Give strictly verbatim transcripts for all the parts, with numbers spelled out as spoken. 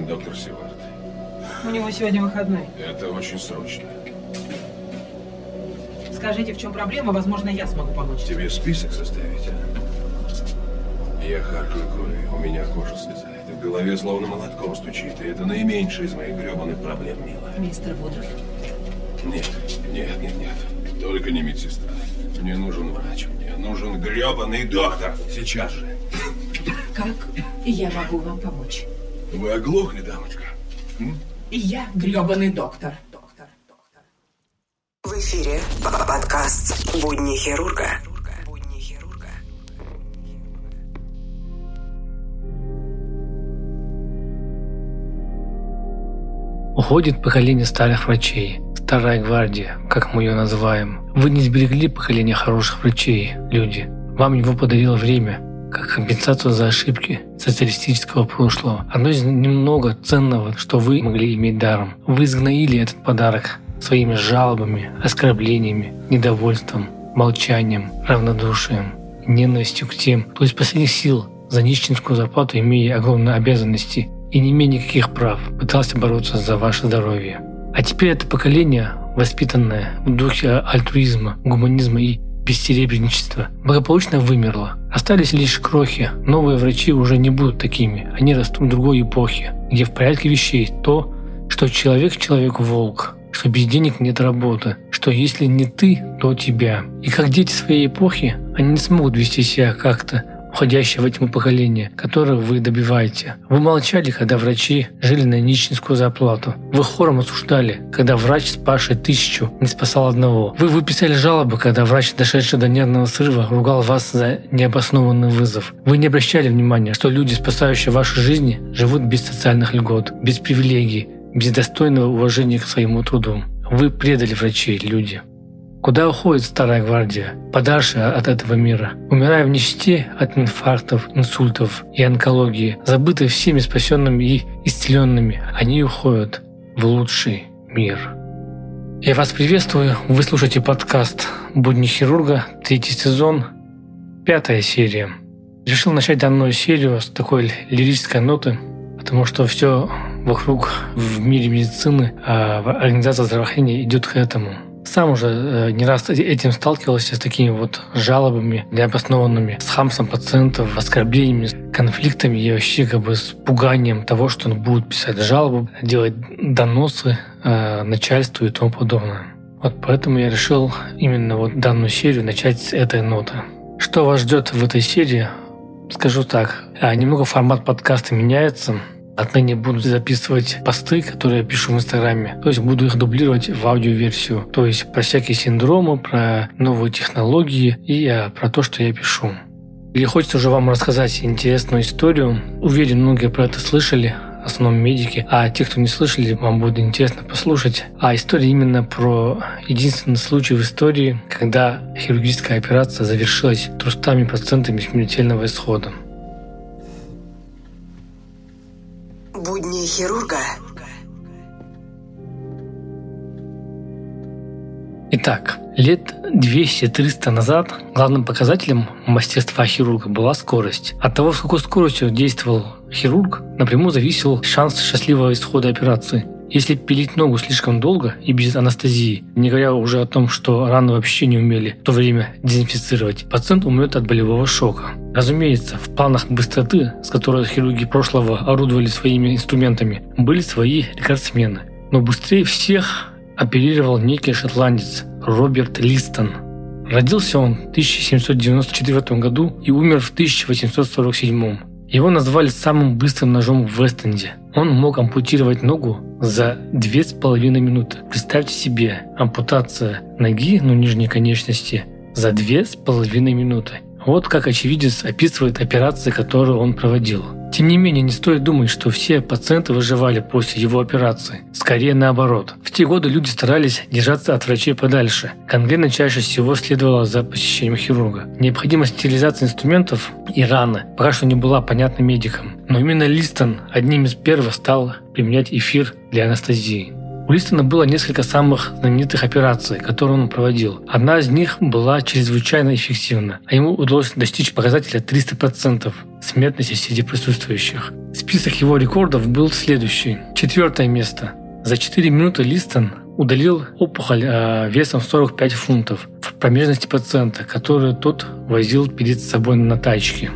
нужен доктор Сивард. У него сегодня выходной. Это очень срочно. Скажите, в чем проблема? Возможно, я смогу помочь. Тебе список составить? Я харкаю кровью, у меня кожа слезает. В голове словно молотком стучит. И это наименьшая из моих гребаных проблем, милая. Мистер Вудров. Нет, нет, нет, нет. Только не медсестра. Мне нужен врач, мне нужен гребаный доктор. Сейчас же. Как я могу вам помочь? Вы оглохли, дамочка? М? Я гребаный доктор. В эфире подкаст «Будни хирурга». Уходит поколение старых врачей, старая гвардия, как мы ее называем. Вы не сберегли поколение хороших врачей, люди. Вам его подарило время, как компенсацию за ошибки социалистического прошлого. Одно из немного ценного, что вы могли иметь даром. Вы сгноили этот подарок своими жалобами, оскорблениями, недовольством, молчанием, равнодушием, ненавистью к тем, кто из последних сил за нищенскую зарплату, имея огромные обязанности и не имея никаких прав, пытался бороться за ваше здоровье. А теперь это поколение, воспитанное в духе альтруизма, гуманизма и бессеребреничества, благополучно вымерло. Остались лишь крохи. Новые врачи уже не будут такими. Они растут в другой эпохе, где в порядке вещей то, что человек человеку волк, что без денег нет работы, что если не ты, то тебя. И как дети своей эпохи, они не смогут вести себя как-то, уходящее во тьму поколение, которое вы добиваете. Вы молчали, когда врачи жили на нищенскую зарплату. Вы хором осуждали, когда врач, спасший тысячу, не спасал одного. Вы выписали жалобы, когда врач, дошедший до нервного срыва, ругал вас за необоснованный вызов. Вы не обращали внимания, что люди, спасающие ваши жизни, живут без социальных льгот, без привилегий, без достойного уважения к своему труду. Вы предали врачей, люди. Куда уходит старая гвардия, подальше от этого мира, умирая в нищете от инфарктов, инсультов и онкологии, забытые всеми спасенными и исцеленными, они уходят в лучший мир. Я вас приветствую, вы слушаете подкаст «Будни хирурга», третий сезон, пятая серия. Решил начать данную серию с такой лирической ноты, потому что все вокруг в мире медицины, а организация здравоохранения идет к этому. Сам уже не раз этим сталкивался, с такими вот жалобами необоснованными, с хамством пациентов, оскорблениями, конфликтами и вообще как бы с пуганием того, что он будет писать жалобу, делать доносы э, начальству и тому подобное. Вот поэтому я решил именно вот данную серию начать с этой ноты. Что вас ждет в этой серии? Скажу так, немного формат подкаста меняется. Отныне буду записывать посты, которые я пишу в Инстаграме. То есть буду их дублировать в аудиоверсию. То есть про всякие синдромы, про новые технологии и про то, что я пишу. Или хочется уже вам рассказать интересную историю. Уверен, многие про это слышали, в основном медики. А те, кто не слышали, вам будет интересно послушать. А история именно про единственный случай в истории, когда хирургическая операция завершилась трустами пациента смертельного исхода. Будни хирурга. Итак, лет двести-триста назад главным показателем мастерства хирурга была скорость. От того, с какой скоростью действовал хирург, напрямую зависел шанс счастливого исхода операции. Если пилить ногу слишком долго и без анестезии, не говоря уже о том, что раны вообще не умели в то время дезинфицировать, пациент умрет от болевого шока. Разумеется, в планах быстроты, с которой хирурги прошлого орудовали своими инструментами, были свои рекордсмены. Но быстрее всех оперировал некий шотландец Роберт Листон. Родился он в тысяча семьсот девяносто четвёртом году и умер в тысяча восемьсот сорок седьмом. Его назвали самым быстрым ножом в Вест-Энде. Он мог ампутировать ногу за две с половиной минуты. Представьте себе, ампутация ноги, ну нижней конечности, за две с половиной минуты. Вот как очевидец описывает операции, которые он проводил. Тем не менее, не стоит думать, что все пациенты выживали после его операции. Скорее наоборот. В те годы люди старались держаться от врачей подальше. Гангрена чаще всего следовала за посещением хирурга. Необходимость стерилизации инструментов и раны пока что не была понятна медикам. Но именно Листон одним из первых стал применять эфир для анестезии. У Листона было несколько самых знаменитых операций, которые он проводил. Одна из них была чрезвычайно эффективна, а ему удалось достичь показателя триста процентов смертности среди присутствующих. Список его рекордов был следующий. Четвертое место. За четыре минуты Листон удалил опухоль э, весом сорок пять фунтов в промежности пациента, которую тот возил перед собой на тачке.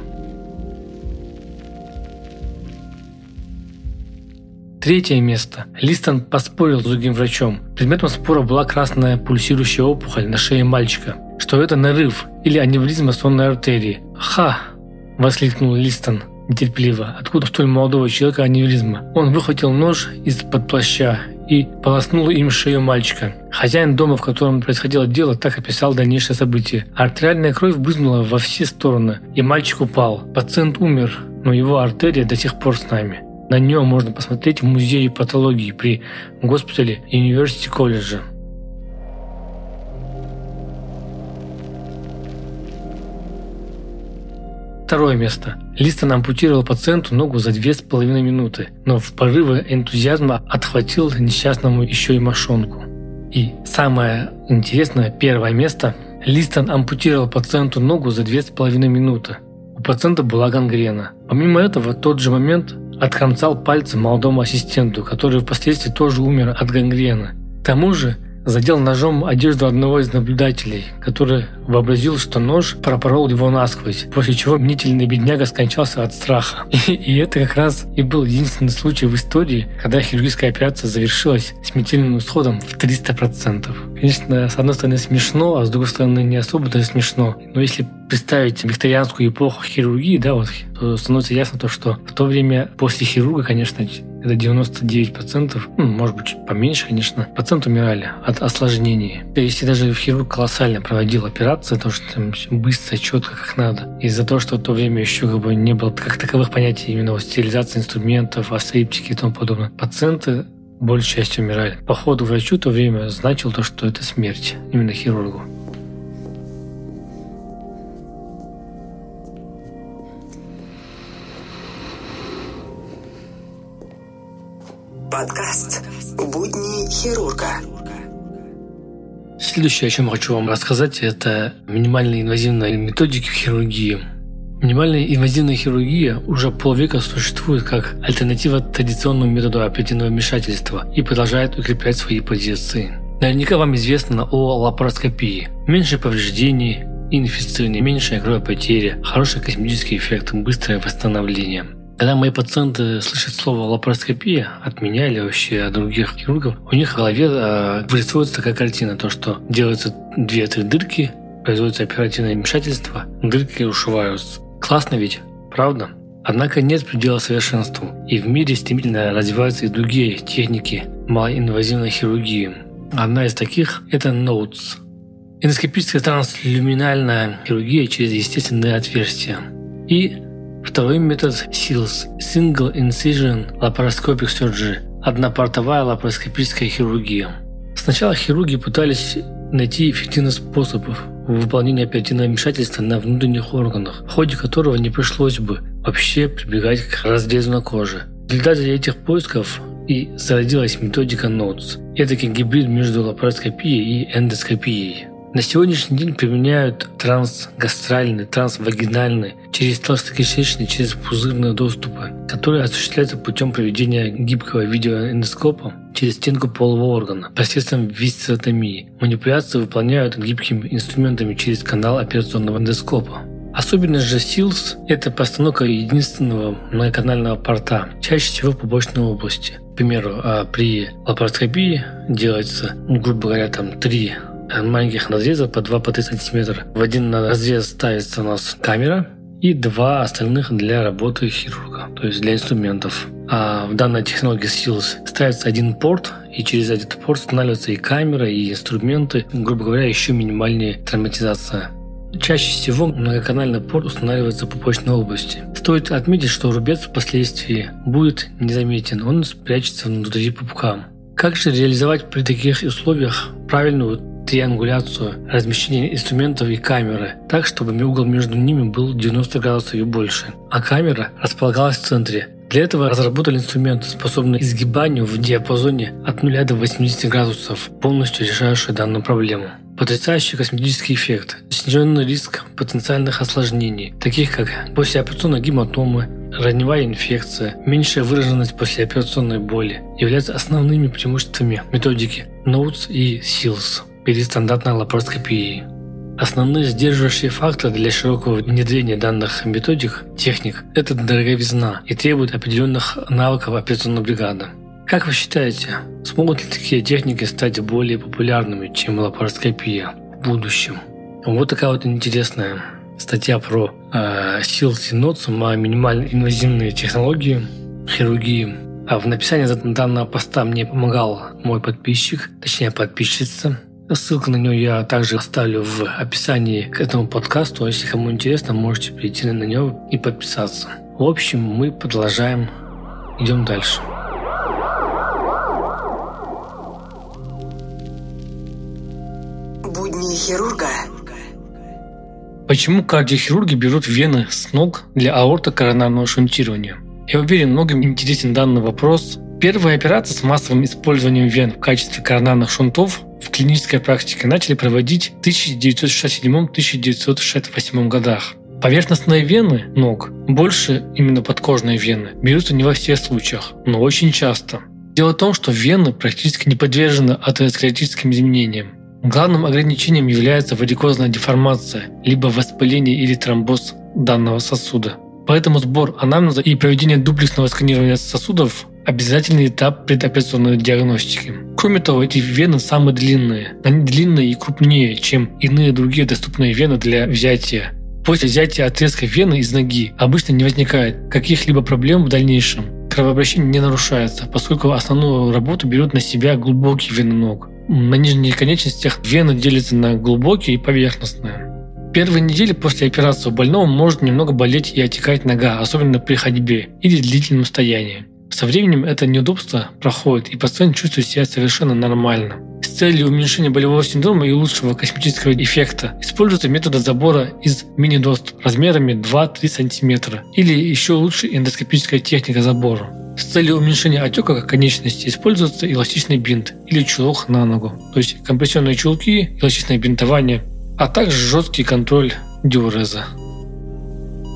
Третье место. Листон поспорил с другим врачом. Предметом спора была красная пульсирующая опухоль на шее мальчика, что это нарыв или аневризма сонной артерии. «Ха!» – воскликнул Листон нетерпеливо. «Откуда столь молодого человека аневризма?» Он выхватил нож из-под плаща и полоснул им шею мальчика. Хозяин дома, в котором происходило дело, так описал дальнейшее событие. Артериальная кровь брызнула во все стороны, и мальчик упал. Пациент умер, но его артерия до сих пор с нами. На нем можно посмотреть в музее патологии при госпитале University College. Второе место. Листон ампутировал пациенту ногу за две с половиной минуты, но в порыве энтузиазма отхватил несчастному еще и мошонку. И самое интересное, первое место. Листон ампутировал пациенту ногу за две с половиной минуты. У пациента была гангрена. Помимо этого, в тот же момент откромцал пальцы молодому ассистенту, который впоследствии тоже умер от гангрены. К тому же задел ножом одежду одного из наблюдателей, который вообразил, что нож пропорол его насквозь, после чего мнительный бедняга скончался от страха. И, и это как раз и был единственный случай в истории, когда хирургическая операция завершилась смертельным исходом в триста процентов. Конечно, с одной стороны смешно, а с другой стороны не особо-то смешно. Но если представить викторианскую эпоху хирургии, да, вот, то становится ясно то, что в то время после хирурга, конечно, это девяносто девять процентов, ну, может быть, чуть поменьше, конечно, пациенты умирали от осложнений. Если даже хирург колоссально проводил операции, то что там быстро, четко, как надо, из-за того, что в то время еще как бы не было как таковых понятий именно о стерилизации инструментов, асептики и тому подобное, пациенты большей частью умирали. Поход к врачу в то время значил то, что это смерть именно хирургу. Подкаст «Будни хирурга». Следующее, о чем хочу вам рассказать, это минимальные инвазивные методики в хирургии. Минимальная инвазивная хирургия уже полвека существует как альтернатива традиционному методу оперативного вмешательства и продолжает укреплять свои позиции. Наверняка вам известно о лапароскопии. Меньше повреждений, инфицирование, меньшая кровопотеря, хороший косметический эффект, быстрое восстановление. Когда мои пациенты слышат слово лапароскопия от меня или вообще от других хирургов, у них в голове э, рисуется такая картина, то что делаются две-три дырки, производится оперативное вмешательство, дырки ушиваются. Классно ведь, правда? Однако нет предела совершенству, и в мире стремительно развиваются и другие техники малоинвазивной хирургии. Одна из таких – это ноутс. Эндоскопическая транслюминальная хирургия через естественные отверстия. И второй метод – силс – Single Incision Laparoscopic Surgery – однопортовая лапароскопическая хирургия. Сначала хирурги пытались найти эффективный способ выполнения оперативного вмешательства на внутренних органах, в ходе которого не пришлось бы вообще прибегать к разрезу на коже. В результате этих поисков и зародилась методика ноутс – этакий гибрид между лапароскопией и эндоскопией. На сегодняшний день применяют трансгастральный, трансвагинальный, через толстокишечный, через пузырные доступы, которые осуществляются путем проведения гибкого видеоэндоскопа через стенку полового органа посредством висцеротомии. Манипуляции выполняют гибкими инструментами через канал операционного эндоскопа. Особенность же силс – это постановка единственного многоканального порта, чаще всего в побочной области. К примеру, при лапароскопии делается, грубо говоря, там три маленьких разрезов по два по три сантиметра. В один разрез ставится у нас камера и два остальных для работы хирурга, то есть для инструментов. А в данной технологии силс ставится один порт, и через этот порт устанавливаются и камера, и инструменты, грубо говоря, еще минимальная травматизация. Чаще всего многоканальный порт устанавливается в пупочной области. Стоит отметить, что рубец впоследствии будет незаметен, он спрячется внутри пупка. Как же реализовать при таких условиях правильную триангуляцию, размещение инструментов и камеры, так чтобы угол между ними был девяносто градусов и больше, а камера располагалась в центре? Для этого разработали инструмент, способный изгибанию в диапазоне от нуля до восьмидесяти градусов, полностью решающий данную проблему. Потрясающий косметический эффект, сниженный риск потенциальных осложнений, таких как послеоперационные гематомы, раневая инфекция, меньшая выраженность послеоперационной боли, являются основными преимуществами методики ноутс и силс или стандартной лапароскопии. Основные сдерживающие факторы для широкого внедрения данных методик, техник – это дороговизна и требует определенных навыков операционной бригады. Как вы считаете, смогут ли такие техники стать более популярными, чем лапароскопия в будущем? Вот такая вот интересная статья про э, силс и нотс, о минимально-инвазивные технологии хирургии. А в написании данного поста мне помогал мой подписчик, точнее подписчица. Ссылку на нее я также оставлю в описании к этому подкасту. Если кому интересно, можете перейти на нее и подписаться. В общем, мы продолжаем. Идем дальше. Будни хирурга. Почему кардиохирурги берут вены с ног для аортокоронарного шунтирования? Я уверен, многим интересен данный вопрос. Первые операции с массовым использованием вен в качестве коронарных шунтов в клинической практике начали проводить в тысяча девятьсот шестьдесят седьмом — тысяча девятьсот шестьдесят восьмом годах. Поверхностные вены ног, больше именно подкожные вены, берутся не во всех случаях, но очень часто. Дело в том, что вены практически не подвержены атеросклеротическим изменениям. Главным ограничением является варикозная деформация, либо воспаление или тромбоз данного сосуда. Поэтому сбор анамнеза и проведение дуплексного сканирования сосудов – обязательный этап предоперационной диагностики. Кроме того, эти вены самые длинные. Они длинные и крупнее, чем иные другие доступные вены для взятия. После взятия отрезка вены из ноги обычно не возникает каких-либо проблем в дальнейшем. Кровообращение не нарушается, поскольку основную работу берут на себя глубокие вены ног. На нижних конечностях вены делятся на глубокие и поверхностные. Первые недели после операции у больного может немного болеть и отекать нога, особенно при ходьбе или длительном стоянии. Со временем это неудобство проходит, и пациент чувствует себя совершенно нормально. С целью уменьшения болевого синдрома и лучшего косметического эффекта используются методы забора из мини-дост размерами два-три сантиметра или еще лучше эндоскопическая техника забора. С целью уменьшения отека конечности используется эластичный бинт или чулок на ногу, то есть компрессионные чулки, эластичное бинтование, а также жесткий контроль диуреза.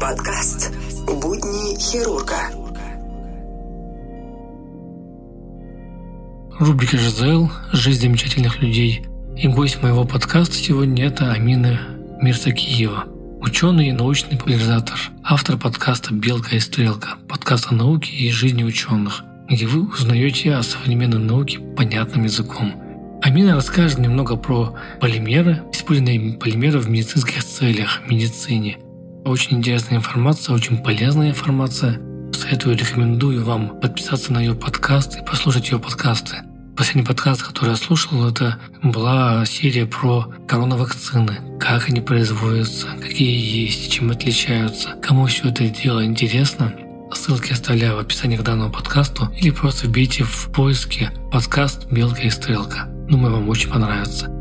Подкаст «Будни хирурга». Рубрика ЖЗЛ «Жизнь замечательных людей». И гость моего подкаста сегодня – это Амина Мирсакиева, ученый и научный популяризатор, автор подкаста «Белка и Стрелка», подкаста о науке и жизни ученых, где вы узнаете о современной науке понятным языком. Амина расскажет немного про полимеры, использованные полимеры в медицинских целях, в медицине. Очень интересная информация, очень полезная информация. Советую, рекомендую вам подписаться на ее подкаст и послушать ее подкасты. Последний подкаст, который я слушал, это была серия про коронавакцины. Как они производятся, какие есть, чем отличаются, кому все это дело интересно. Ссылки оставляю в описании к данному подкасту или просто вбейте в поиске подкаст «Белка и Стрелка». Думаю, вам очень понравится.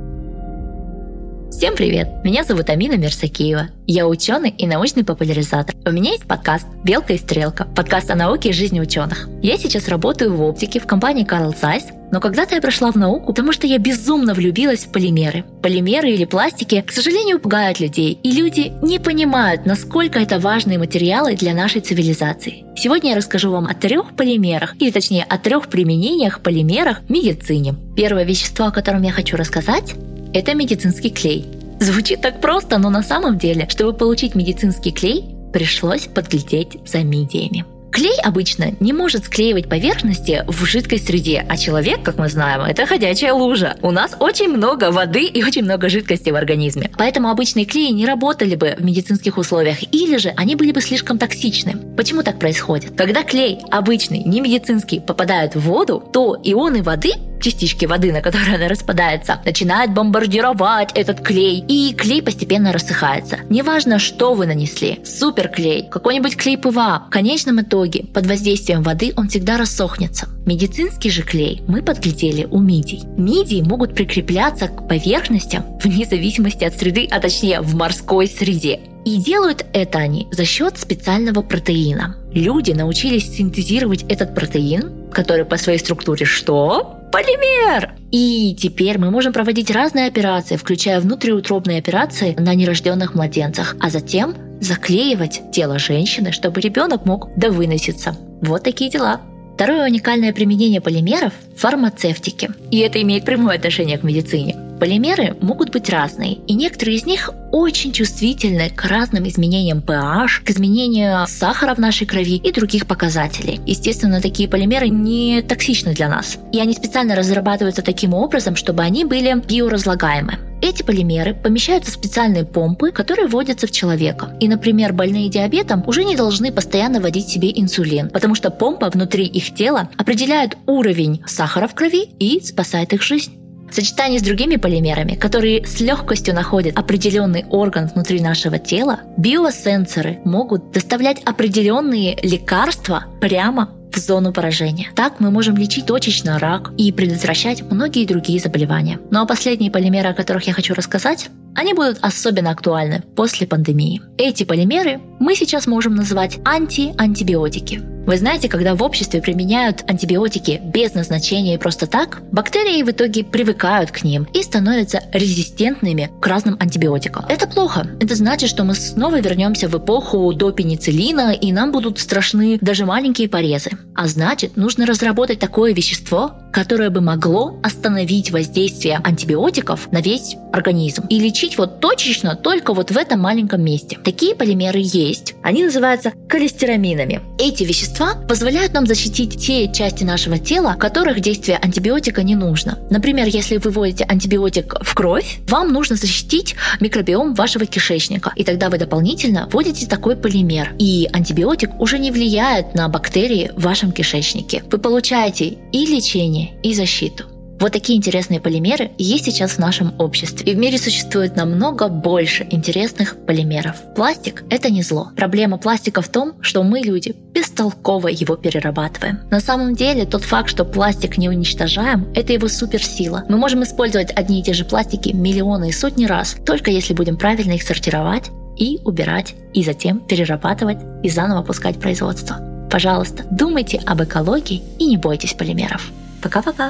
Всем привет! Меня зовут Амина Мирсакиева. Я ученый и научный популяризатор. У меня есть подкаст «Белка и Стрелка», подкаст о науке и жизни ученых. Я сейчас работаю в оптике в компании Carl Zeiss, но когда-то я пришла в науку, потому что я безумно влюбилась в полимеры. Полимеры или пластики, к сожалению, пугают людей, и люди не понимают, насколько это важные материалы для нашей цивилизации. Сегодня я расскажу вам о трех полимерах, или точнее о трех применениях полимерах в медицине. Первое вещество, о котором я хочу рассказать, это медицинский клей. Звучит так просто, но на самом деле, чтобы получить медицинский клей, пришлось подглядеть за мидиями. Клей обычно не может склеивать поверхности в жидкой среде, а человек, как мы знаем, это ходячая лужа. У нас очень много воды и очень много жидкости в организме. Поэтому обычные клеи не работали бы в медицинских условиях, или же они были бы слишком токсичны. Почему так происходит? Когда клей обычный, не медицинский, попадает в воду, то ионы воды, частички воды, на которые она распадается, начинает бомбардировать этот клей, и клей постепенно рассыхается. Неважно, что вы нанесли, суперклей, какой-нибудь клей ПВА, в конечном итоге под воздействием воды он всегда рассохнется. Медицинский же клей мы подглядели у мидий. Мидии могут прикрепляться к поверхностям вне зависимости от среды, а точнее в морской среде. И делают это они за счет специального протеина. люди научились синтезировать этот протеин, который по своей структуре что? Полимер! И теперь мы можем проводить разные операции, включая внутриутробные операции на нерожденных младенцах, а затем заклеивать тело женщины, чтобы ребенок мог довыноситься. Вот такие дела. Второе уникальное применение полимеров – фармацевтики. И это имеет прямое отношение к медицине. Полимеры могут быть разные, и некоторые из них очень чувствительны к разным изменениям pH, к изменению сахара в нашей крови и других показателей. Естественно, такие полимеры не токсичны для нас, и они специально разрабатываются таким образом, чтобы они были биоразлагаемы. Эти полимеры помещаются в специальные помпы, которые вводятся в человека. И, например, больные диабетом уже не должны постоянно вводить себе инсулин, потому что помпа внутри их тела определяет уровень сахара в крови и спасает их жизнь. В сочетании с другими полимерами, которые с легкостью находят определенный орган внутри нашего тела, биосенсоры могут доставлять определенные лекарства прямо в зону поражения. Так мы можем лечить точечно рак и предотвращать многие другие заболевания. Ну а последние полимеры, о которых я хочу рассказать, они будут особенно актуальны после пандемии. Эти полимеры мы сейчас можем назвать анти-антибиотики. Вы знаете, когда в обществе применяют антибиотики без назначения и просто так, бактерии в итоге привыкают к ним и становятся резистентными к разным антибиотикам. Это плохо. Это значит, что мы снова вернемся в эпоху до пенициллина, и нам будут страшны даже маленькие порезы. А значит, нужно разработать такое вещество, которое бы могло остановить воздействие антибиотиков на весь организм и лечить вот точечно только вот в этом маленьком месте. Такие полимеры есть. Они называются колестираминами. Эти вещества позволяют нам защитить те части нашего тела, которых действие антибиотика не нужно. Например, если вы вводите антибиотик в кровь, вам нужно защитить микробиом вашего кишечника, и тогда вы дополнительно вводите такой полимер, и антибиотик уже не влияет на бактерии в вашем кишечнике. Вы получаете и лечение, и защиту. Вот такие интересные полимеры есть сейчас в нашем обществе. И в мире существует намного больше интересных полимеров. Пластик – это не зло. Проблема пластика в том, что мы, люди, бестолково его перерабатываем. На самом деле, тот факт, что пластик не уничтожаем – это его суперсила. Мы можем использовать одни и те же пластики миллионы и сотни раз, только если будем правильно их сортировать и убирать, и затем перерабатывать и заново пускать в производство. Пожалуйста, думайте об экологии и не бойтесь полимеров. Пока-пока!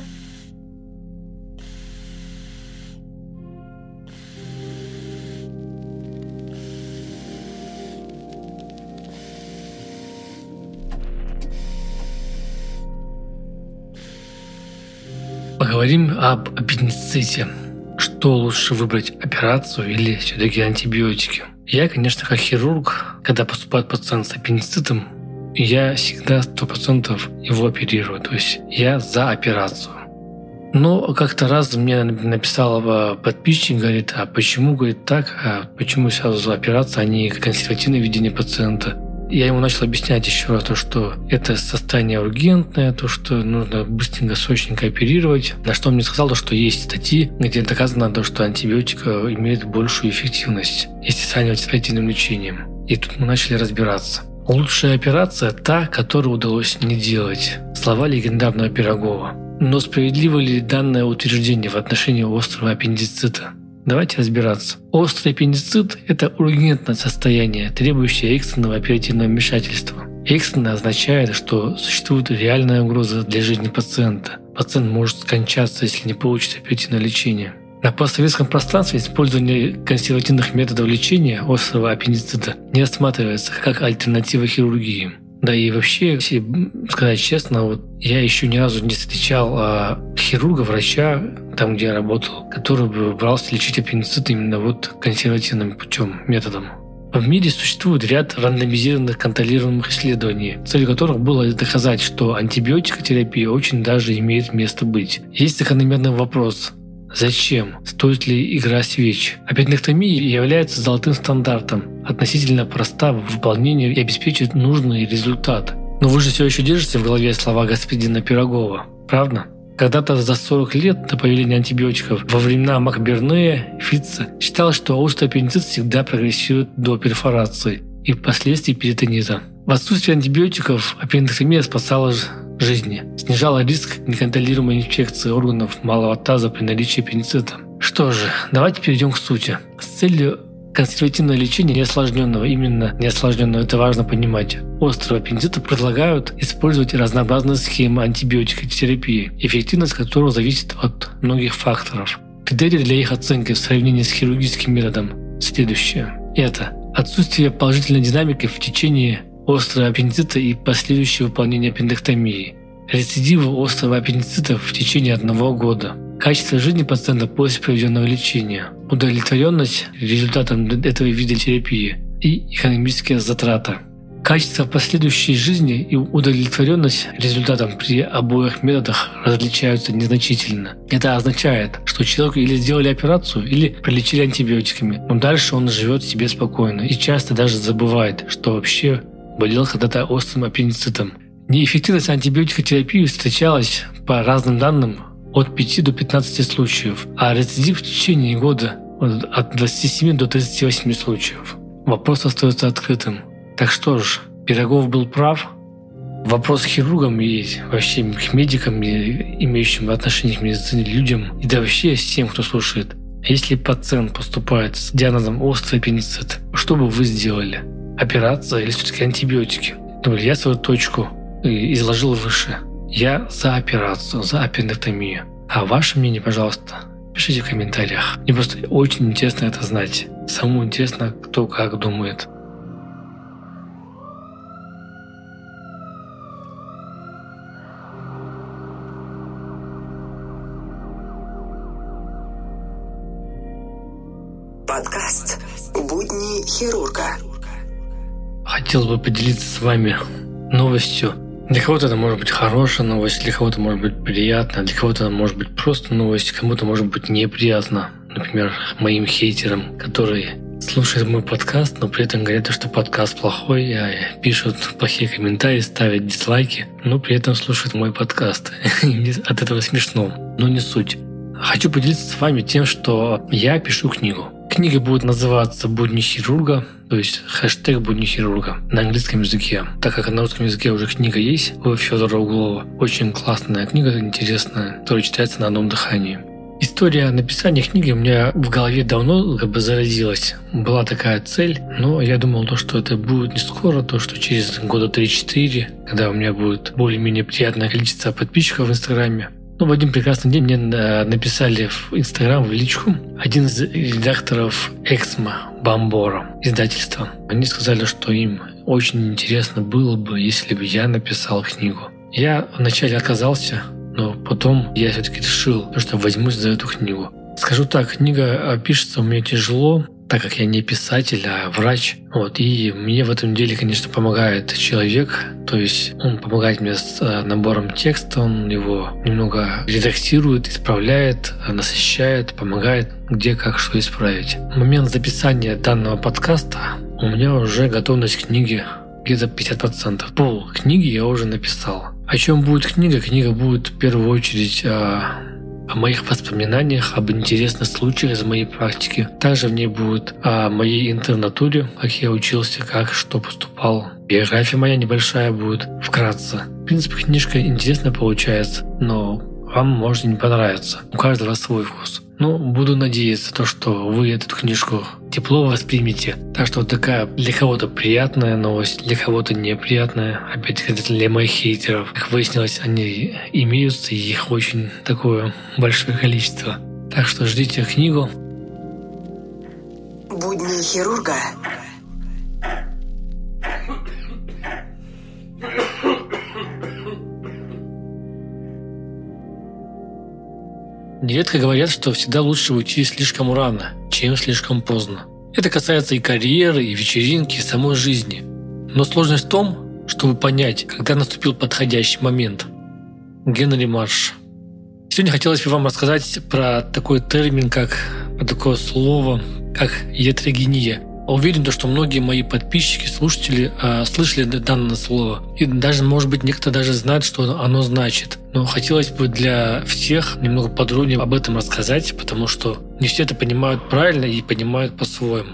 Поговорим об аппендиците. Что лучше выбрать, операцию или все-таки антибиотики? Я, конечно, как хирург, когда поступает пациент с аппендицитом, я всегда сто процентов его оперирую. То есть я за операцию. Но как-то раз мне написал подписчик, говорит, а почему, говорит, так? А почему сразу за операцию, а не консервативное ведение пациента? Я ему начал объяснять еще раз то, что это состояние ургентное, то, что нужно быстренько, срочненько оперировать. На что он мне сказал, что есть статьи, где доказано, что антибиотик имеет большую эффективность, если сравнивать с паллиативным лечением. И тут мы начали разбираться. Лучшая операция – та, которую удалось не делать. Слова легендарного Пирогова. Но справедливо ли данное утверждение в отношении острого аппендицита? Давайте разбираться. Острый аппендицит – это ургентное состояние, требующее экстренного оперативного вмешательства. Экстренно означает, что существует реальная угроза для жизни пациента. Пациент может скончаться, если не получит оперативное лечение. На постсоветском пространстве использование консервативных методов лечения острого аппендицита не рассматривается как альтернатива хирургии. Да и вообще, если сказать честно, вот я еще ни разу не встречал а, хирурга, врача, там, где я работал, который бы брался лечить аппендицит именно вот консервативным путем, методом. В мире существует ряд рандомизированных контролируемых исследований, целью которых было доказать, что антибиотикотерапия очень даже имеет место быть. Есть закономерный вопрос. Зачем? Стоит ли игра свеч? Аппендэктомия является золотым стандартом, относительно проста в выполнении и обеспечит нужный результат. Но вы же все еще держите в голове слова господина Пирогова, правда? Когда-то за сорок лет до появления антибиотиков во времена Макбернея, Фитца считалось, что острый аппендицит всегда прогрессирует до перфорации и впоследствии перитонита. В отсутствие антибиотиков аппендэктомия спасала жизни, снижала риск неконтролируемой инфекции органов малого таза при наличии аппендицита. Что же, давайте перейдем к сути. С целью консервативное лечение неосложненного, именно неосложненного, это важно понимать, острого аппендита предлагают использовать разнообразные схемы антибиотикотерапии, эффективность которого зависит от многих факторов. Критерии для их оценки в сравнении с хирургическим методом следующие. Это отсутствие положительной динамики в течение острого аппендита и последующее выполнение аппендэктомии, рецидивы острого аппендицита в течение одного года, качество жизни пациента после проведенного лечения, удовлетворенность результатом этого вида терапии и экономические затраты. Качество последующей жизни и удовлетворенность результатом при обоих методах различаются незначительно. Это означает, что человеку или сделали операцию, или прилечили антибиотиками, но дальше он живет себе спокойно и часто даже забывает, что вообще болел когда-то острым аппендицитом. Неэффективность антибиотикотерапии встречалась, по разным данным, от пяти до пятнадцати случаев, а рецидив в течение года от двадцати семи до тридцати восьми случаев. Вопрос остается открытым. Так что ж, Пирогов был прав? Вопрос хирургам и вообще к медикам, имеющим отношение к медицине, людям и да вообще всем, кто слушает. Если пациент поступает с диагнозом острый аппендицит, что бы вы сделали? Операция или все-таки антибиотики? Думали, я свою точку изложил выше. Я за операцию, за аппендэктомию. А ваше мнение, пожалуйста, пишите в комментариях. Мне просто очень интересно это знать. Самому интересно, кто как думает. Подкаст «Будни хирурга». Хотел бы поделиться с вами новостью. Для кого-то это может быть хорошая новость, для кого-то может быть приятно, для кого-то это может быть просто новость, кому-то может быть неприятно. Например, моим хейтерам, которые слушают мой подкаст, но при этом говорят, что подкаст плохой, а пишут плохие комментарии, ставят дизлайки, но при этом слушают мой подкаст. Мне от этого смешно, но не суть. Хочу поделиться с вами тем, что я пишу книгу. Книга будет называться «Будни хирурга», то есть хэштег «Будни хирурга» на английском языке. Так как на русском языке уже книга есть у Федора Углова. Очень классная книга, интересная, которая читается на одном дыхании. История написания книги у меня в голове давно как бы зародилась. Была такая цель, но я думал, то, что это будет не скоро, то, что через года три-четыре, когда у меня будет более-менее приятное количество подписчиков в Инстаграме. Ну, в один прекрасный день мне написали в Инстаграм, в личку, один из редакторов «Эксмо» Бамбора, издательства. Они сказали, что им очень интересно было бы, если бы я написал книгу. Я вначале отказался, но потом я все-таки решил, что возьмусь за эту книгу. Скажу так, книга пишется у меня тяжело, так как я не писатель, а врач. Вот. И мне в этом деле, конечно, помогает человек. То есть он помогает мне с набором текста, он его немного редактирует, исправляет, насыщает, помогает где как что исправить. В момент записания данного подкаста у меня уже готовность к книге где-то пятьдесят процентов. Пол книги я уже написал. О чем будет книга? Книга будет в первую очередь о... о моих воспоминаниях, об интересных случаях из моей практики. Также в ней будет о моей интернатуре, как я учился, как, что поступал. Биография моя небольшая будет вкратце. В принципе, книжка интересная получается, но вам может не понравиться. У каждого свой вкус. Но буду надеяться, то, что вы эту книжку тепло воспримете. Так что вот такая для кого-то приятная новость, для кого-то неприятная. Опять-таки для моих хейтеров. Как выяснилось, они имеются, и их очень такое большое количество. Так что ждите книгу. Будни хирурга. Нередко говорят, что всегда лучше уйти слишком рано, чем слишком поздно. Это касается и карьеры, и вечеринки, и самой жизни. Но сложность в том, чтобы понять, когда наступил подходящий момент. Генри Марш. Сегодня хотелось бы вам рассказать про такой термин, как про такое слово, как ятрогения. Уверен, что многие мои подписчики, слушатели э, слышали данное слово. И даже, может быть, некоторые даже знают, что оно значит. Но хотелось бы для всех немного подробнее об этом рассказать, потому что не все это понимают правильно и понимают по-своему.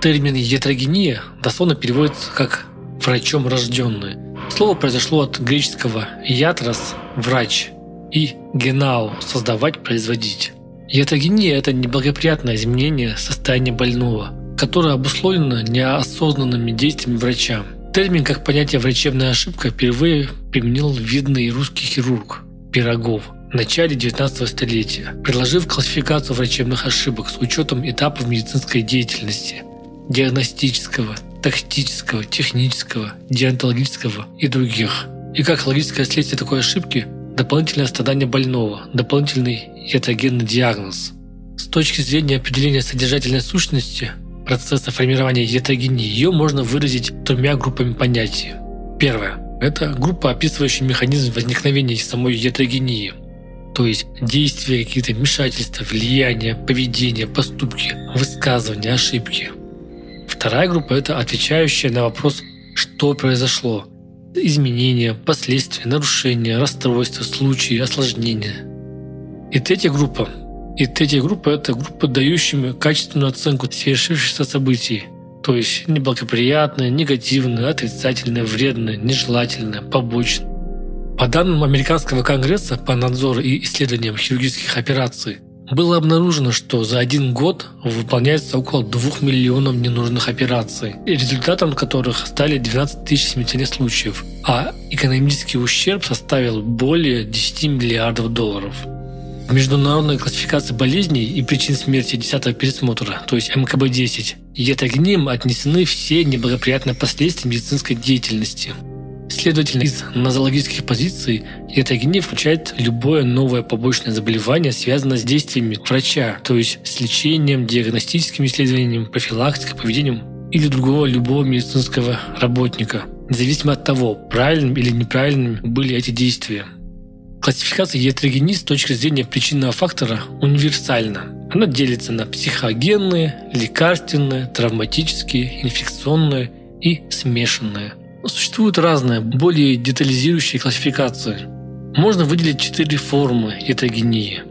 Термин ятрогения дословно переводится как «врачом рожденный». Слово произошло от греческого «ятрос» – «врач» и «генао» – «создавать, производить». Ятрогения – это неблагоприятное изменение состояния больного, которая обусловлена неосознанными действиями врача. Термин как понятие «врачебная ошибка» впервые применил видный русский хирург Пирогов в начале девятнадцатого столетия, предложив классификацию врачебных ошибок с учетом этапов медицинской деятельности – диагностического, тактического, технического, деонтологического и других. И как логическое следствие такой ошибки – дополнительное страдание больного, дополнительный ятагенный диагноз. С точки зрения определения содержательной сущности процесса формирования ятагении, ее можно выразить тремя группами понятий. Первое – это группа, описывающая механизм возникновения самой ятагении, то есть действия, какие-то вмешательства, влияния, поведение, поступки, высказывания, ошибки. Вторая группа – это отвечающая на вопрос, что произошло, изменения, последствия, нарушения, расстройства, случаи, осложнения. И третья группа И третья группа – это группа, дающая качественную оценку совершившихся событий, то есть неблагоприятные, негативные, отрицательные, вредные, нежелательные, побочные. По данным Американского конгресса по надзору и исследованиям хирургических операций, было обнаружено, что за один год выполняется около двух миллионов ненужных операций, результатом которых стали двенадцать тысяч смертельных случаев, а экономический ущерб составил более десяти миллиардов долларов. В международной классификации болезней и причин смерти десятого пересмотра, то есть эм ка бэ десять, ятагениям отнесены все неблагоприятные последствия медицинской деятельности. Следовательно, из нозологических позиций ятагения включает любое новое побочное заболевание, связанное с действиями врача, то есть с лечением, диагностическим исследованием, профилактикой, поведением или другого любого медицинского работника, независимо от того, правильными или неправильными были эти действия. Классификация ятагении с точки зрения причинного фактора универсальна. Она делится на психогенные, лекарственные, травматические, инфекционные и смешанные. Существуют разные, более детализирующие классификации. Можно выделить четыре формы ятагении.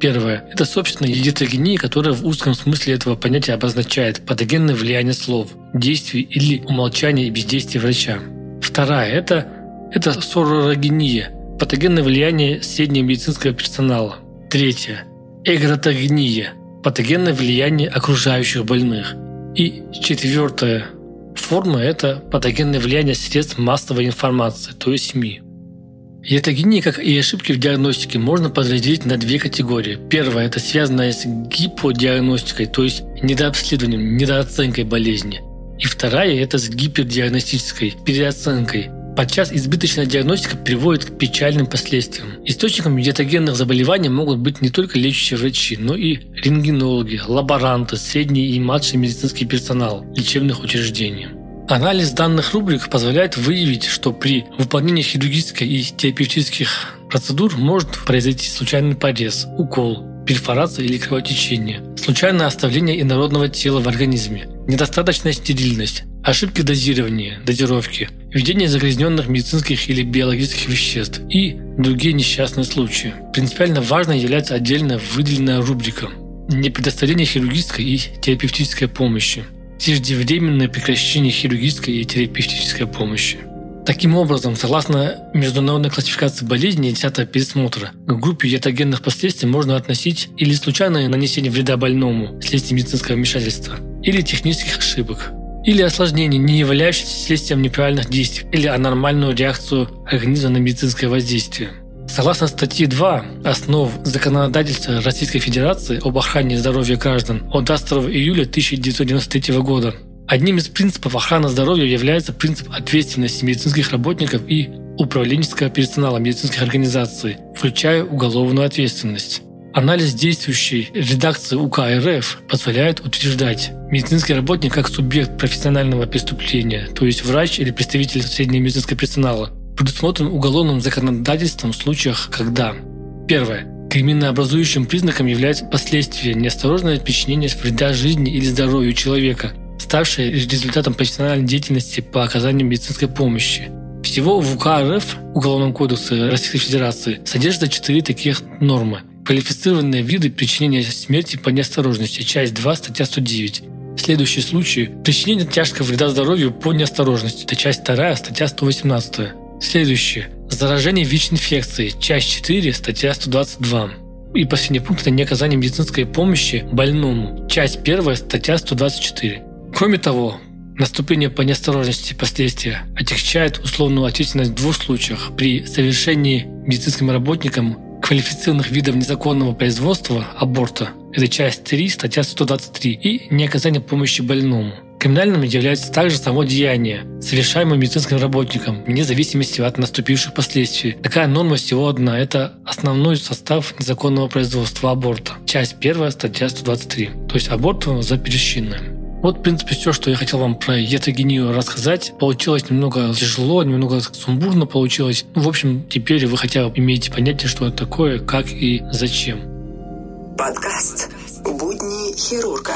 Первая – это собственная ятагения, которая в узком смысле этого понятия обозначает патогенное влияние слов, действий или умолчания и бездействия врача. Вторая – это, это соророгения, патогенное влияние среднего медицинского персонала. Третье – эгротогения, патогенное влияние окружающих больных. И четвертое форма – это патогенное влияние средств массовой информации, то есть СМИ. Ятагении, как и ошибки в диагностике, можно подразделить на две категории. Первая – это связанная с гиподиагностикой, то есть недообследованием, недооценкой болезни. И вторая – это с гипердиагностической, переоценкой. Подчас избыточная диагностика приводит к печальным последствиям. Источником ятагенных заболеваний могут быть не только лечащие врачи, но и рентгенологи, лаборанты, средний и младший медицинский персонал лечебных учреждений. Анализ данных рубрик позволяет выявить, что при выполнении хирургических и терапевтических процедур может произойти случайный порез, укол, перфорация или кровотечение, случайное оставление инородного тела в организме, недостаточная стерильность, ошибки дозирования, дозировки, введение загрязненных медицинских или биологических веществ и другие несчастные случаи. Принципиально важной является отдельно выделенная рубрика «Непредоставление хирургической и терапевтической помощи», «Преждевременное прекращение хирургической и терапевтической помощи». Таким образом, согласно международной классификации болезней десятого пересмотра, к группе ятагенных последствий можно относить или случайное нанесение вреда больному вследствие медицинского вмешательства, или технических ошибок, или осложнений, не являющихся следствием неправильных действий, или анормальную реакцию организма на медицинское воздействие. Согласно статье два «Основ законодательства Российской Федерации об охране здоровья граждан» от двадцать второго июля тысяча девятьсот девяносто третьего года, одним из принципов охраны здоровья является принцип ответственности медицинских работников и управленческого персонала медицинских организаций, включая уголовную ответственность. Анализ действующей редакции у ка эр эф позволяет утверждать: медицинский работник как субъект профессионального преступления, то есть врач или представитель среднего медицинского персонала, предусмотрен уголовным законодательством в случаях, когда: первое. Криминообразующим признаком является последствия неосторожного причинения вреда жизни или здоровью человека, ставшее результатом профессиональной деятельности по оказанию медицинской помощи. Всего в у ка эр эф, Уголовном кодексе Российской Федерации, содержится четыре таких нормы. Квалифицированные виды причинения смерти по неосторожности. Часть два, статья сто девять. Следующие случаи: причинение тяжкого вреда здоровью по неосторожности. Это часть два, статья сто восемнадцать. Следующие: заражение ВИЧ-инфекцией. Часть четыре, статья сто двадцать два. И последний пункт – это неоказание медицинской помощи больному. Часть первая, статья сто двадцать четыре. Кроме того, наступление по неосторожности последствия отягчает условную ответственность в двух случаях: при совершении медицинским работникам квалифицированных видов незаконного производства аборта, это часть три, статья сто двадцать три, и неоказание помощи больному. Криминальным является также само деяние, совершаемое медицинским работником, вне зависимости от наступивших последствий. Такая норма всего одна – это основной состав незаконного производства аборта. Часть первая, статья сто двадцать три, то есть аборт за пересчинным. Вот, в принципе, все, что я хотел вам про ятогению рассказать. Получилось немного тяжело, немного сумбурно получилось. Ну, в общем, теперь вы хотя бы имеете понятие, что это такое, как и зачем. Подкаст «Будни хирурга».